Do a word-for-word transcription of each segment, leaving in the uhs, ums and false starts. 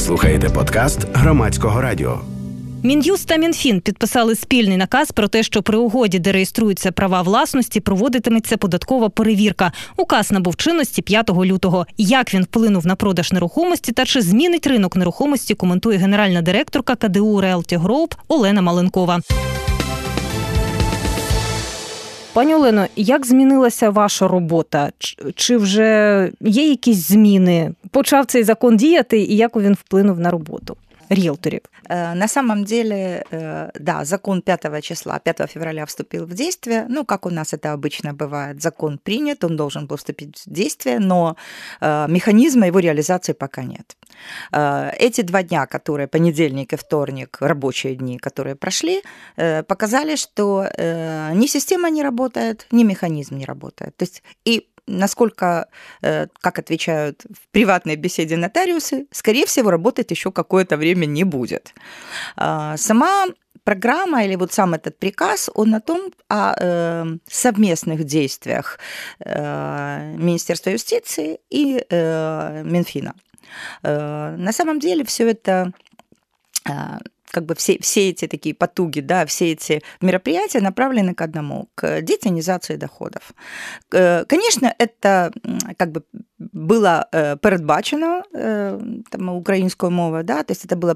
Ви слухаєте подкаст Громадського радіо. Мін'юст та Мінфін підписали спільний наказ про те, що при угоді, де реєструються права власності, проводитиметься податкова перевірка. Указ набув чинності п'ятого лютого. Як він вплинув на продаж нерухомості та чи змінить ринок нерухомості, коментує генеральна директорка КДУ Realty Group Олена Маленкова. Пані Олено, як змінилася ваша робота? Чи вже є якісь зміни? Почав цей закон діяти і як він вплинув на роботу риэлторов? На самом деле, да, закон пятого числа, пятого февраля вступил в действие. Ну, как у нас это обычно бывает, закон принят, он должен был вступить в действие, но механизма его реализации пока нет. Эти два дня, которые понедельник и вторник, рабочие дни, которые прошли, показали, что ни система не работает, ни механизм не работает. То есть и насколько, как отвечают в приватной беседе нотариусы, скорее всего, работать еще какое-то время не будет. Сама программа или вот сам этот приказ, он о том, о совместных действиях Министерства юстиции и Минфина. На самом деле все это... как бы все, все эти такие потуги, да, все эти мероприятия направлены к одному, к детінізації доходів. Конечно, это как бы было передбачено там, украинскую мову, да, то есть это было,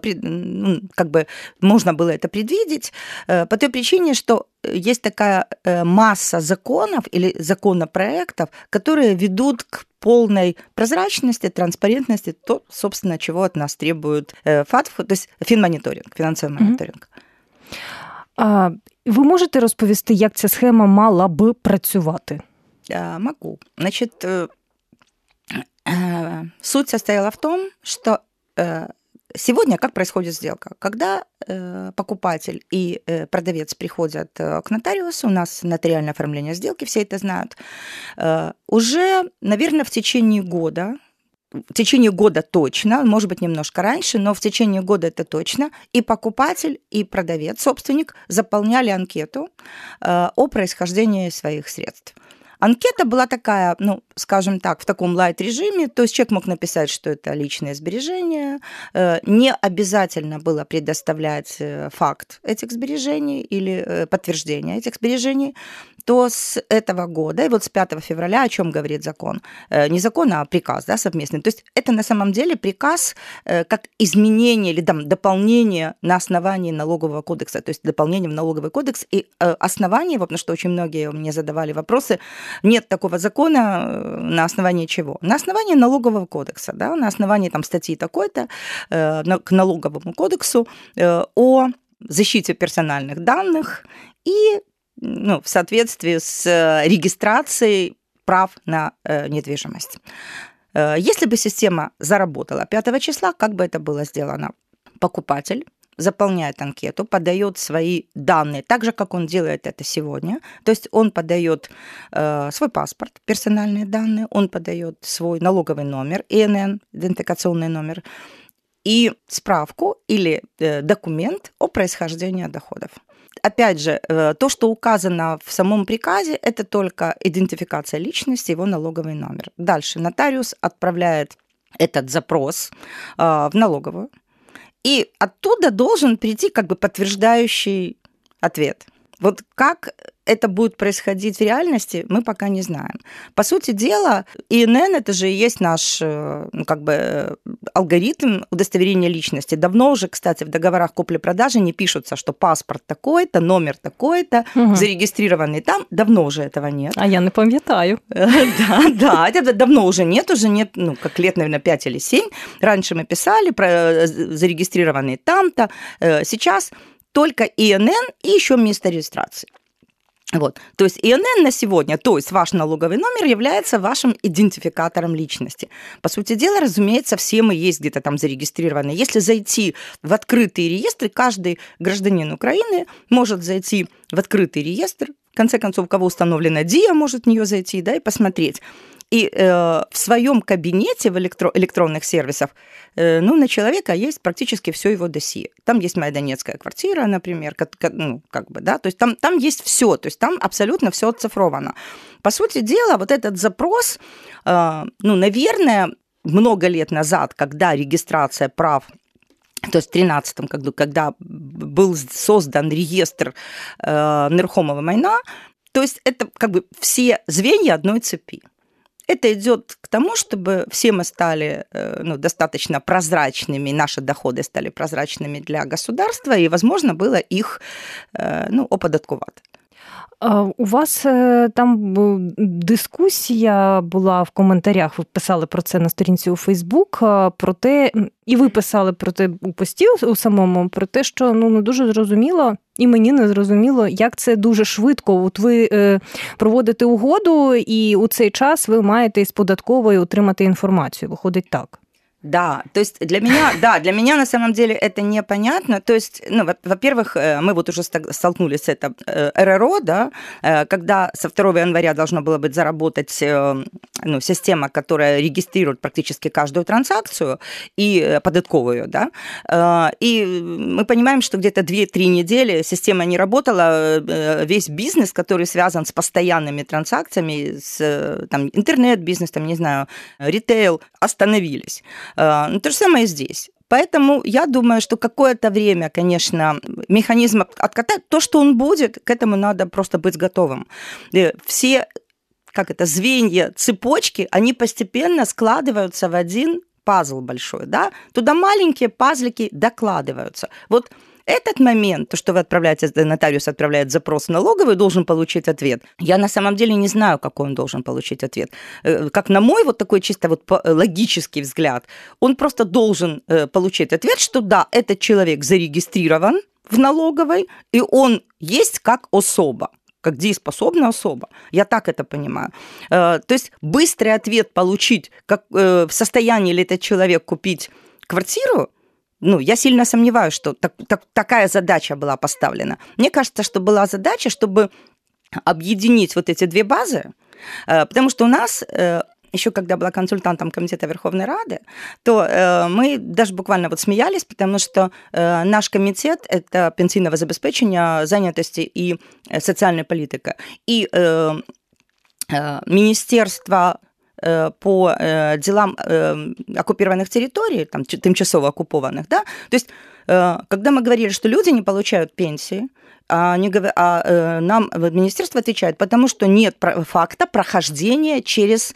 как бы можно было это предвидеть по той причине, что есть такая масса законов или законопроектов, которые ведут к полной прозрачности, транспарентности, то, собственно, чего от нас требует ФАТФ, то есть фінмоніторинг, фінансовий моніторинг. Mm-hmm. Ви можете розповісти, як ця схема мала би працювати? Я могу. Значит, суть состояла в том, что сегодня как происходит сделка? Когда покупатель и продавец приходят к нотариусу, у нас нотариальное оформление сделки, все это знают, уже, наверное, в течение года, в течение года точно, может быть, немножко раньше, но в течение года это точно, и покупатель, и продавец, собственник, заполняли анкету о происхождении своих средств. Анкета была такая, ну, скажем так, в таком лайт-режиме, то есть человек мог написать, что это личные сбережения, не обязательно было предоставлять факт этих сбережений или подтверждение этих сбережений, то с этого года, и вот с пятого февраля, о чем говорит закон, не закон, а приказ, да, совместный, то есть это на самом деле приказ как изменение или там, дополнение на основании налогового кодекса, то есть дополнение в налоговый кодекс и основание, потому что очень многие мне задавали вопросы, нет такого закона на основании чего? На основании налогового кодекса, да, на основании там, статьи такой-то к налоговому кодексу о защите персональных данных и ну, в соответствии с регистрацией прав на недвижимость. Если бы система заработала пятого числа, как бы это было сделано? Покупатель заполняет анкету, подает свои данные, так же, как он делает это сегодня. То есть он подает э, свой паспорт, персональные данные, он подает свой налоговый номер, ИНН, идентификационный номер, и справку или э, документ о происхождении доходов. Опять же, э, то, что указано в самом приказе, это только идентификация личности, его налоговый номер. Дальше нотариус отправляет этот запрос э, в налоговую, и оттуда должен прийти как бы подтверждающий ответ. Вот как это будет происходить в реальности, мы пока не знаем. По сути дела, ИНН – это же и есть наш ну, как бы, алгоритм удостоверения личности. Давно уже, кстати, в договорах купли-продажи не пишутся, что паспорт такой-то, номер такой-то, угу. зарегистрированный там. Давно уже этого нет. А я не помню. Да, да, давно уже нет, уже нет, ну, как лет, наверное, пять или семь. Раньше мы писали, зарегистрированный там-то. Сейчас только ИНН и еще место регистрации. Вот. То есть ИНН на сегодня, то есть ваш налоговый номер является вашим идентификатором личности. По сути дела, разумеется, все мы есть где-то там зарегистрированы. Если зайти в открытые реестры, каждый гражданин Украины может зайти в открытый реестр, в конце концов, у кого установлена ДИА, может в нее зайти, да, и посмотреть. И э, в своем кабинете в электро- электронных сервисах э, ну, на человека есть практически все его досье. Там есть моя донецкая квартира, например, как, как, ну, как бы, да, то есть там, там есть все, то есть там абсолютно все оцифровано. По сути дела, вот этот запрос, э, ну, наверное, много лет назад, когда регистрация прав, то есть в тринадцатом году, когда был создан реестр э, нерухомого майна, то есть это как бы все звенья одной цепи. Это идет к тому, чтобы все мы стали ну, достаточно прозрачными, наши доходы стали прозрачными для государства, и возможно было их ну, оподатковать. У вас там дискусія була в коментарях, ви писали про це на сторінці у Фейсбук, про те, і ви писали про те у пості у самому, про те, що ну, не дуже зрозуміло, і мені не зрозуміло, як це дуже швидко. От ви проводите угоду, і у цей час ви маєте із податкової отримати інформацію, виходить так. Да, то есть для меня, да, для меня на самом деле это непонятно. То есть, ну, во-первых, мы вот уже столкнулись с этим РРО, да, когда со второго января должно было быть заработать ну, система, которая регистрирует практически каждую транзакцию и податковую, да. И мы понимаем, что где-то две-три недели система не работала, весь бизнес, который связан с постоянными транзакциями, с там, интернет-бизнес, там, не знаю, ритейл, остановились. Ну, то же самое и здесь. Поэтому я думаю, что какое-то время, конечно, механизм откатать, то, что он будет, к этому надо просто быть готовым. Все, как это, звенья, цепочки, они постепенно складываются в один пазл большой, да? Туда маленькие пазлики докладываются. Вот этот момент, то, что вы отправляете, нотариус отправляет запрос в налоговую, должен получить ответ. Я на самом деле не знаю, какой он должен получить ответ. Как на мой вот такой чисто вот логический взгляд, он просто должен получить ответ, что да, этот человек зарегистрирован в налоговой, и он есть как особа, как дееспособная особа. Я так это понимаю. То есть быстрый ответ получить, как, в состоянии ли этот человек купить квартиру, ну, я сильно сомневаюсь, что так, так, такая задача была поставлена. Мне кажется, что была задача, чтобы объединить вот эти две базы, потому что у нас, еще когда была консультантом Комитета Верховной Рады, то мы даже буквально вот смеялись, потому что наш комитет – это пенсионного обеспечения, занятости и социальная политика. И министерство по делам оккупированных территорий, там, тимчасово оккупованных, да, то есть, когда мы говорили, что люди не получают пенсии, а нам министерство отвечает, потому что нет факта прохождения через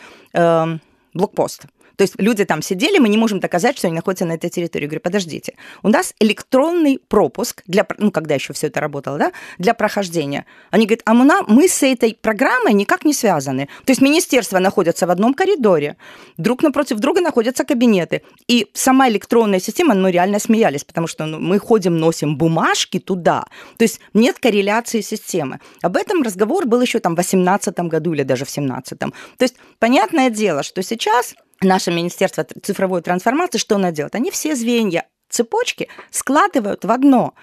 блокпост. То есть люди там сидели, мы не можем доказать, что они находятся на этой территории. Я говорю, подождите, у нас электронный пропуск, для, ну, когда еще все это работало, да, для прохождения. Они говорят, а мы, мы с этой программой никак не связаны. То есть министерства находятся в одном коридоре, друг напротив друга находятся кабинеты. И сама электронная система, ну, реально смеялись, потому что ну, мы ходим, носим бумажки туда. То есть нет корреляции системы. Об этом разговор был еще там в восемнадцатом году или даже в семнадцатом. То есть понятное дело, что сейчас... Наше Министерство цифровой трансформации, что оно делает? Они все звенья цепочки складывают в одно.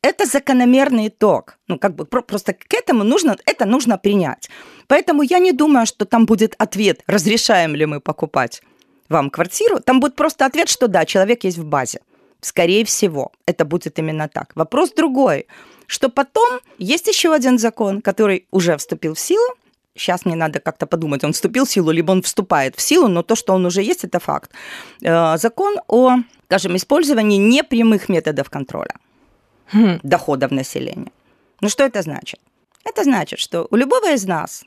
Это закономерный итог. Ну, как бы просто к этому нужно, это нужно принять. Поэтому я не думаю, что там будет ответ, разрешаем ли мы покупать вам квартиру. Там будет просто ответ, что да, человек есть в базе. Скорее всего, это будет именно так. Вопрос другой, что потом есть еще один закон, который уже вступил в силу. Сейчас мне надо как-то подумать, он вступил в силу, либо он вступает в силу, но то, что он уже есть, это факт. Закон о, скажем, использовании непрямых методов контроля хм. доходов населения. Ну, что это значит? Это значит, что у любого из нас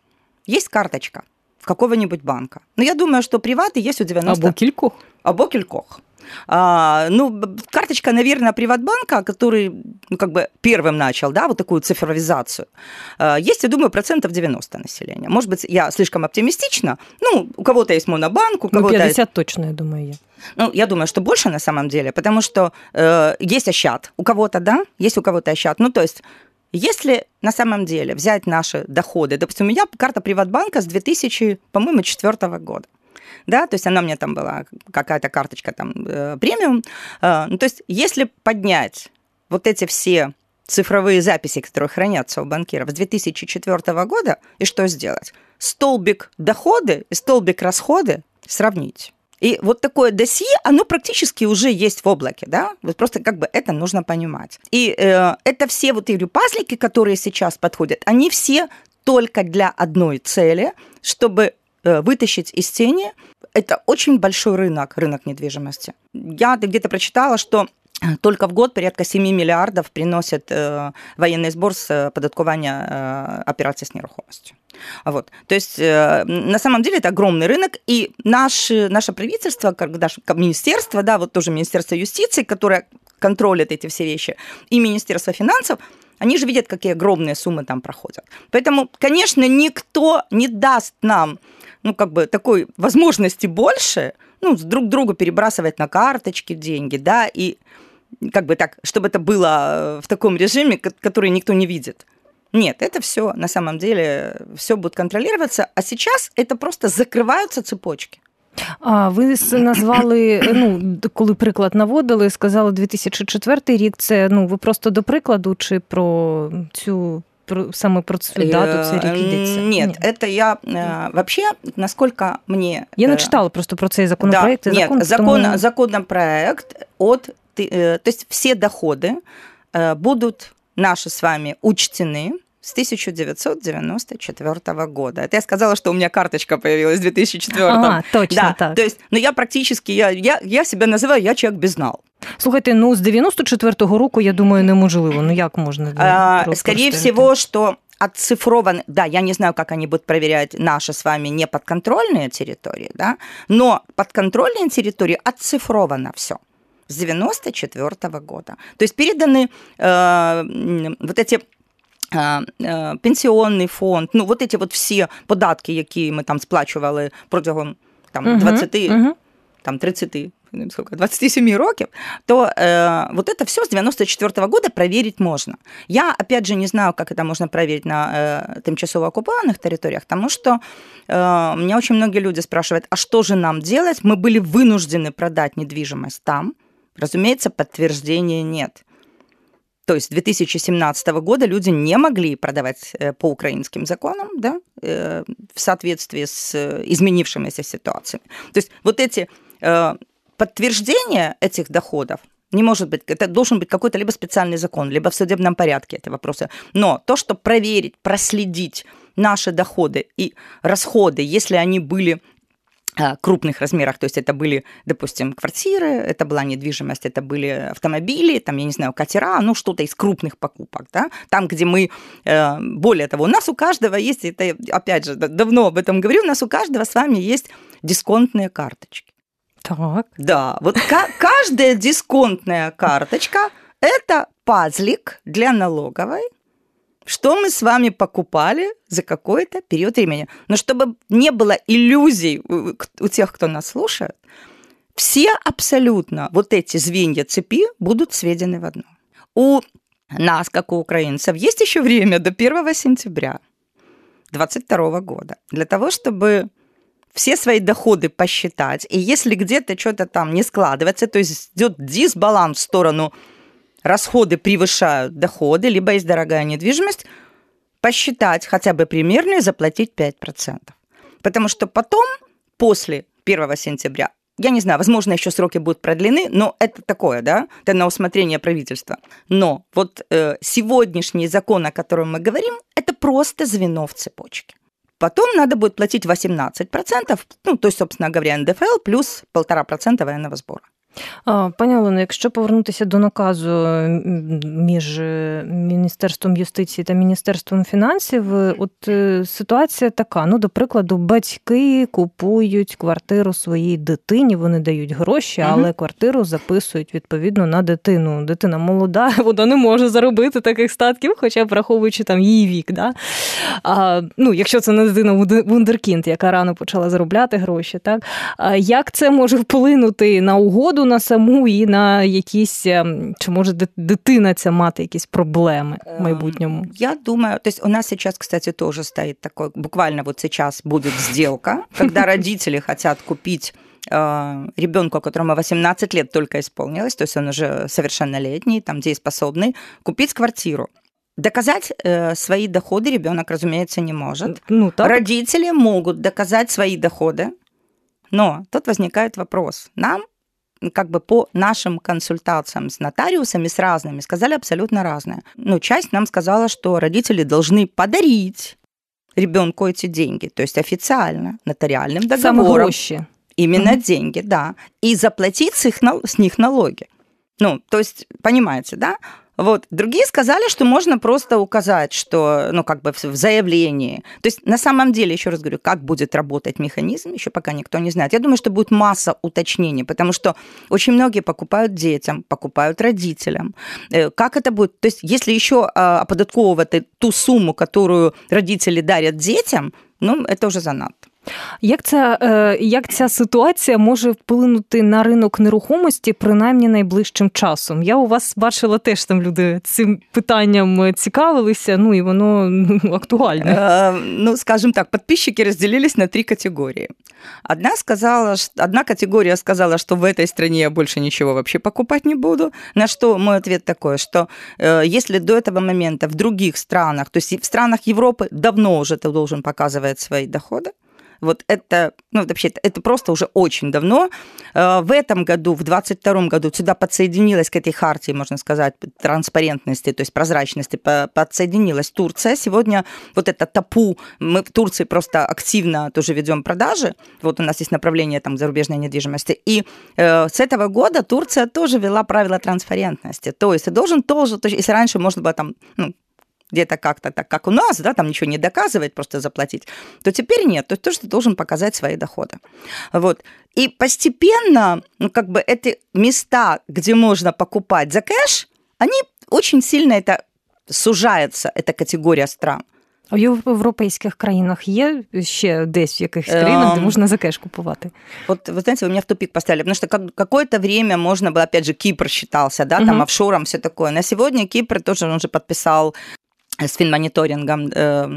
есть карточка какого-нибудь банка. Но я думаю, что приваты есть у девяноста... Або кількох. Або кількох. А, ну, карточка, наверное, Приватбанка, который ну, как бы первым начал, да, вот такую цифровизацию, а, есть, я думаю, процентов девяносто населения. Может быть, я слишком оптимистична. Ну, у кого-то есть монобанк, у кого-то... Ну, пятьдесят есть... точно, я думаю, есть. Ну, я думаю, что больше на самом деле, потому что э, есть ощад. У кого-то, да, есть у кого-то ощад. Ну, то есть... Если на самом деле взять наши доходы, допустим, у меня карта Приватбанка с две тысячи, по-моему, две тысячи четвёртого года, да, то есть она у меня там была какая-то карточка там э, премиум, э, ну, то есть если поднять вот эти все цифровые записи, которые хранятся у банкиров с две тысячи четвёртого года, и что сделать? Столбик доходы и столбик расходы сравнить. И вот такое досье, оно практически уже есть в облаке, да? Вот просто как бы это нужно понимать. И э, это все вот эти пазлики, которые сейчас подходят, они все только для одной цели, чтобы вытащить из тени. Это очень большой рынок, рынок недвижимости. Я где-то прочитала, что только в год порядка семи миллиардов приносит э, воєнний збір з податкування э, операцій з нерухомістю. Вот. То есть, э, на самом деле, это огромный рынок, и наше, наше правительство, как наше министерство, да, вот тоже Министерство юстиции, которое контролит эти все вещи, и Министерство финансов, они же видят, какие огромные суммы там проходят. Поэтому, конечно, никто не даст нам, ну, как бы, такой возможности больше, ну, друг другу перебрасывать на карточки деньги, да, и как бы так, чтобы это было в таком режиме, который никто не видит. Нет, это все на самом деле, все будет контролироваться, а сейчас это просто закрываются цепочки. А ви назвали, ну, коли приклад наводили, сказали дві тисячі четвертий рік, це, ну, ви просто до прикладу чи про цю про, саме про цю дату, цей рік йдеться? Ні, це я вообще, наскільки мені... Я не читала просто про цей законопроект. Да, закон, ні, закон, тому... законопроект от... То есть все доходы будут наши с вами учтены с тысяча девятьсот девяносто четвёртого года. Это я сказала, что у меня карточка появилась в две тысячи четвёртом. А, точно, да, так. То есть, ну, я практически, я, я, я себя называю, я человек без нал. Слухайте, ну, з дев'яносто четвертого року, я думаю, неможливо. Ну, як можна? А, скорее всего, что отцифрован... Да, я не знаю, как они будут проверять наши с вами неподконтрольные территории, да, но подконтрольные территории отцифровано все с девяносто четвёртого года. То есть переданы э, вот эти э, пенсионный фонд, ну, вот эти вот все податки, які ми там сплачували протягом там, угу, двадцяти, угу. там, тридцяти, сколько, двадцяти семи років, то э, вот это все с девяносто четвёртого года проверить можно. Я, опять же, не знаю, как это можно проверить на э, тимчасово оккупованных территориях, потому что э, меня очень многие люди спрашивают, а что же нам делать? Мы были вынуждены продать недвижимость там. Разумеется, подтверждения нет. То есть с две тысячи семнадцатого года люди не могли продавать по украинским законам, да, в соответствии с изменившимися ситуациями. То есть вот эти подтверждения этих доходов не может быть, это должен быть какой-то либо специальный закон, либо в судебном порядке эти вопросы. Но то, что проверить, проследить наши доходы и расходы, если они были... крупных размерах, то есть это были, допустим, квартиры, это была недвижимость, это были автомобили, там, я не знаю, катера, ну, что-то из крупных покупок, да, там, где мы, более того, у нас у каждого есть, это, опять же, давно об этом говорю, у нас у каждого с вами есть дисконтные карточки. Так. Да, вот каждая дисконтная карточка – это пазлик для налоговой, что мы с вами покупали за какой-то период времени. Но чтобы не было иллюзий у тех, кто нас слушает, все абсолютно вот эти звенья цепи будут сведены в одно. У нас, как у украинцев, есть еще время до первого сентября две тысячи двадцать второго года для того, чтобы все свои доходы посчитать. И если где-то что-то там не складывается, то есть идет дисбаланс в сторону... расходы превышают доходы, либо есть дорогая недвижимость, посчитать хотя бы примерно и заплатить пять процентов. Потому что потом, после первого сентября, я не знаю, возможно, еще сроки будут продлены, но это такое, да, это на усмотрение правительства. Но вот э, сегодняшний закон, о котором мы говорим, это просто звено в цепочке. Потом надо будет платить восемнадцать процентов, ну, то есть, собственно говоря, эн дэ эф эл плюс полтора процента военного сбора. Пані Олено, якщо повернутися до наказу між Міністерством юстиції та Міністерством фінансів, от ситуація така, ну, до прикладу, батьки купують квартиру своїй дитині, вони дають гроші, але угу. квартиру записують відповідно на дитину. Дитина молода, вона не може заробити таких статків, хоча б враховуючи там її вік, да? А, ну, якщо це не дитина вундеркінд, яка рано почала заробляти гроші, так? А як це може вплинути на угоду на саму і на якісь, чи може дитина ця мати якісь проблеми в майбутньому? Я думаю, то есть у нас сейчас, кстати, тоже стоит такой, буквально вот сейчас будет сделка, когда родители хотят купить ребенку, которому восемнадцать лет только исполнилось, то есть он уже совершеннолетний, там дееспособный, купить квартиру. Доказать э, свои доходы ребенок, разумеется, не может. Ну, так. Родители могут доказать свои доходы, но тут возникает вопрос. Нам как бы по нашим консультациям с нотариусами, с разными, сказали абсолютно разное. Ну, часть нам сказала, что родители должны подарить ребенку эти деньги, то есть официально, нотариальным договором. Самое проще. Именно mm-hmm. деньги, да. И заплатить с, их, с них налоги. Ну, то есть, понимаете, да? Вот. Другие сказали, что можно просто указать, что, ну, как бы в заявлении. То есть, на самом деле, еще раз говорю, как будет работать механизм, еще пока никто не знает. Я думаю, что будет масса уточнений, потому что очень многие покупают детям, покупают родителям. Как это будет? То есть, если еще оподатковывать ту сумму, которую родители дарят детям, ну, это уже занадто. Як ця, як ця ситуація може вплинути на ринок нерухомості, принаймні найближчим часом? Я у вас бачила теж там люди цим питанням цікавилися, ну і воно ну, актуальне. Е, ну, скажімо так, підписники розділились на три категорії. Одна сказала, одна категория сказала, что в этой стране я больше ничего вообще покупать не буду, на что мой ответ такой, что э, если до этого момента в других странах, то есть в странах Европы давно уже ты должен показывать свои доходы, вот это, ну, вообще, это просто уже очень давно. В этом году, в двадцать втором году, сюда подсоединилась к этой хартии, можно сказать, транспарентности, то есть прозрачности, подсоединилась Турция. Сегодня вот это ТАПУ, мы в Турции просто активно тоже ведем продажи, вот у нас есть направление там зарубежной недвижимости, и э, с этого года Турция тоже ввела правила транспарентности, то есть ты должен тоже, то есть, если раньше можно было там, ну, где-то как-то так, как у нас, да, там ничего не доказывать, просто заплатить, то теперь нет. То есть то, что ты должен показать свои доходы. Вот. И постепенно, ну, как бы эти места, где можно покупать за кэш, они очень сильно это сужается, эта категория стран. А в європейських країнах є ще десь в якихось країнах, де можна за кеш купувати? Вот, вы знаете, вы меня в тупик поставили, потому что какое-то время можно было, опять же, Кипр считался, да, там угу. офшором, все такое. На сегодня Кипр тоже, он же подписал с финмониторингом э,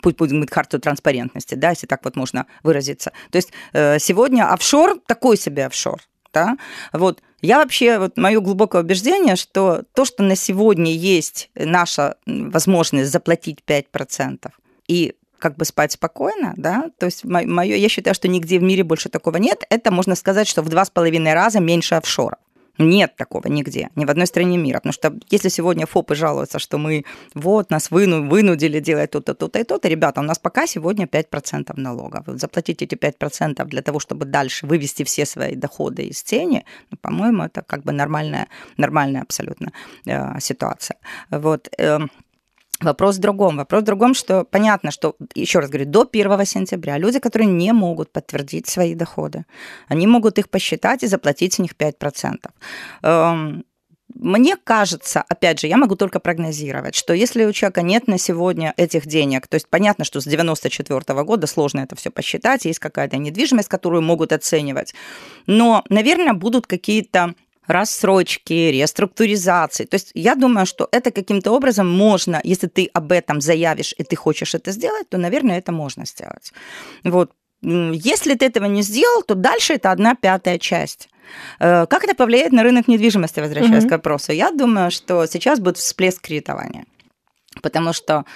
путь будет карту транспарентности, да, если так вот можно выразиться. То есть э, сегодня офшор такой себе офшор, да, вот. Я вообще, вот мое глубокое убеждение, что то, что на сегодня есть наша возможность заплатить пять процентов и как бы спать спокойно, да, то есть мое, я считаю, что нигде в мире больше такого нет, это можно сказать, что в два с половиной раза меньше офшоров. Нет такого нигде, ни в одной стране мира. Потому что если сегодня ФОПы жалуются, что мы вот нас выну, вынудили делать то-то, то-то и то-то, ребята, у нас пока сегодня пять процентов налога. Вот заплатить эти пять процентов для того, чтобы дальше вывести все свои доходы из тени, ну, по-моему, это как бы нормальная, нормальная абсолютно э, ситуация. Вот. Э, вопрос в другом. Вопрос в другом, что понятно, что, еще раз говорю, до первого сентября люди, которые не могут подтвердить свои доходы, они могут их посчитать и заплатить с них пять процентов. Мне кажется, опять же, я могу только прогнозировать, что если у человека нет на сегодня этих денег, то есть понятно, что с девяносто четвёртого года сложно это все посчитать, есть какая-то недвижимость, которую могут оценивать, но, наверное, будут какие-то рассрочки, реструктуризации. То есть я думаю, что это каким-то образом можно, если ты об этом заявишь и ты хочешь это сделать, то, наверное, это можно сделать. Вот. Если ты этого не сделал, то дальше это одна пятая часть. Как это повлияет на рынок недвижимости, возвращаясь mm-hmm. к вопросу? Я думаю, что сейчас будет всплеск кредитования. Потому что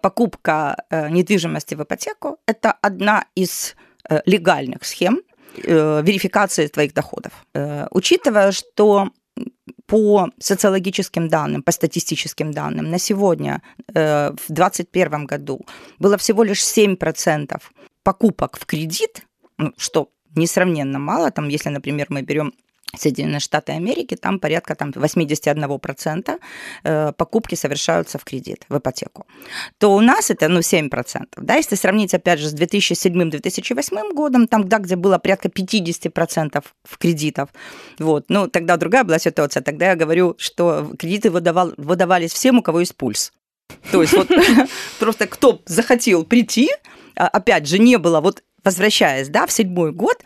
покупка недвижимости в ипотеку – это одна из легальных схем верификации твоих доходов. Учитывая, что по социологическим данным, по статистическим данным, на сегодня, в две тысячи двадцать первом году, было всего лишь семь процентов покупок в кредит, что несравненно мало. Там, если, например, мы берем Соединенные Штаты Америки, там порядка там, восемьдесят один процент покупки совершаются в кредит, в ипотеку. То у нас это ну, семь процентов. Да? Если сравнить, опять же, с две тысячи седьмым - две тысячи восьмым годом, там, да, где было порядка пятьдесят процентов кредитов, вот. Ну, тогда другая была ситуация. Тогда я говорю, что кредиты выдавал, выдавались всем, у кого есть пульс. То есть вот просто кто захотел прийти, опять же, не было, вот возвращаясь в седьмой год,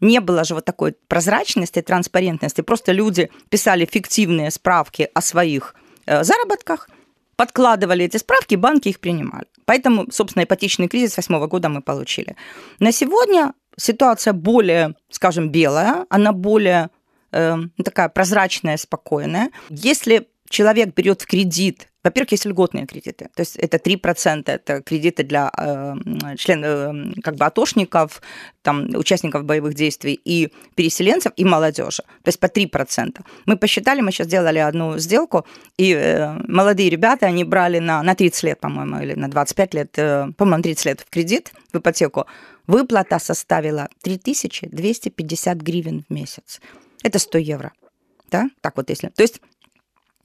не было же вот такой прозрачности, транспарентности. Просто люди писали фиктивные справки о своих заработках, подкладывали эти справки, банки их принимали. Поэтому, собственно, ипотечный кризис две тысячи восьмого года мы получили. На сегодня ситуация более, скажем, белая, она более э, такая прозрачная, спокойная. Если человек берет в кредит, во-первых, есть льготные кредиты, то есть это три процента, это кредиты для э, член, э, как бы атошников, там, участников боевых действий и переселенцев, и молодежи, то есть по три процента. Мы посчитали, мы сейчас делали одну сделку, и э, молодые ребята, они брали на, на тридцать лет, по-моему, или на двадцать пять лет, э, по-моему, тридцать лет в кредит, в ипотеку, выплата составила три тысячи двести пятьдесят гривен в месяц. Это сто евро, да, так вот если. То есть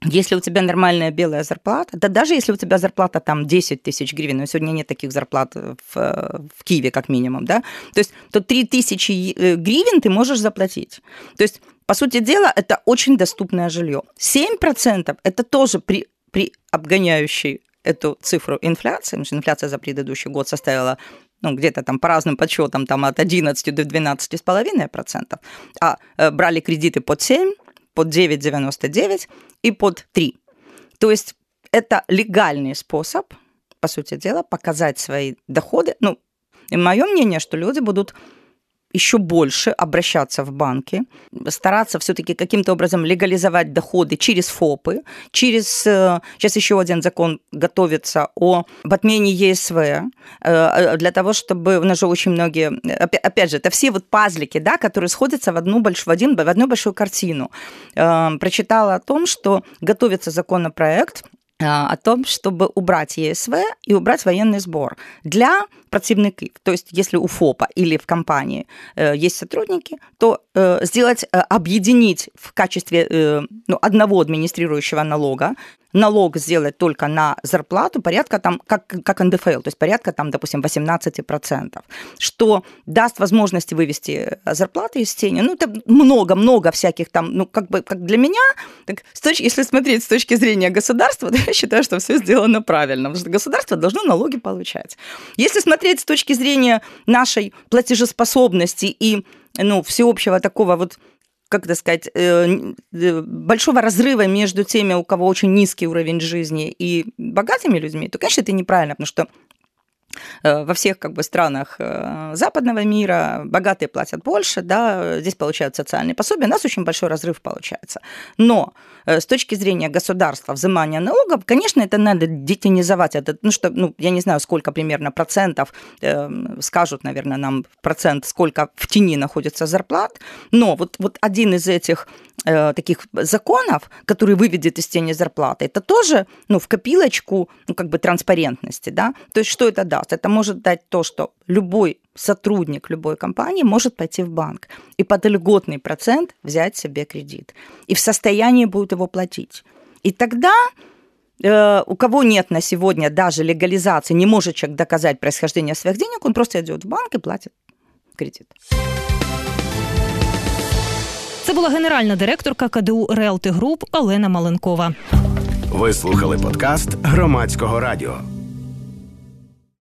если у тебя нормальная белая зарплата, да даже если у тебя зарплата там десять тысяч гривен, но сегодня нет таких зарплат в, в Киеве как минимум, да, то есть то три тысячи гривен ты можешь заплатить. То есть, по сути дела, это очень доступное жилье. семь процентов это тоже при, при обгоняющей эту цифру инфляции, потому что инфляция за предыдущий год составила, ну, где-то там по разным подсчетам там от одиннадцати до двенадцати целых пяти десятых процента, а брали кредиты под семь процентов, под девять целых девяносто девять сотых и под три. То есть это легальный способ, по сути дела, показать свои доходы. Ну, и мое мнение, что люди будут еще больше обращаться в банки, стараться все-таки каким-то образом легализовать доходы через ФОПы, через... Сейчас еще один закон готовится о, об отмене Е С В, для того, чтобы... У нас же очень многие... Опять же, это все вот пазлики, да, которые сходятся в одну, большую, в один, в одну большую картину. Прочитала о том, что готовится законопроект о том, чтобы убрать Е С В и убрать военный сбор для працівників. То есть, если у ФОПа или в компании есть сотрудники, то сделать, объединить в качестве ну, одного администрирующего налога, налог сделать только на зарплату порядка там, как, как Н Д Ф Л, то есть порядка там, допустим, восемнадцати процентов, что даст возможность вывести зарплаты из тени. Ну, это много-много всяких там, ну, как бы, как для меня, так, с точки, если смотреть с точки зрения государства, то я считаю, что все сделано правильно, потому что государство должно налоги получать. Если смотреть с точки зрения нашей платежеспособности и, ну, всеобщего такого вот, как это сказать, большого разрыва между теми, у кого очень низкий уровень жизни, и богатыми людьми, то, конечно, это неправильно, потому что во всех как бы странах западного мира богатые платят больше, да, здесь получают социальные пособия, у нас очень большой разрыв получается. Но с точки зрения государства, взимания налогов, конечно, это надо детенизовать. Это, ну, что, ну, я не знаю, сколько примерно процентов, э, скажут, наверное, нам процент, сколько в тени находится зарплат, но вот, вот один из этих э, таких законов, который выведет из тени зарплаты, это тоже, ну, в копилочку, ну, как бы транспарентности, да, то есть что это даст? Это может дать то, что любой сотрудник любой компании может пойти в банк и под льготный процент взять себе кредит. И в состоянии будет его платить. И тогда э, у кого нет на сегодня даже легализации, не может человек доказать происхождение своих денег, он просто идет в банк и платит кредит. Це була генеральна директорка К Д У Realty Group Олена Маленкова. Ви слухали подкаст Громадського радіо.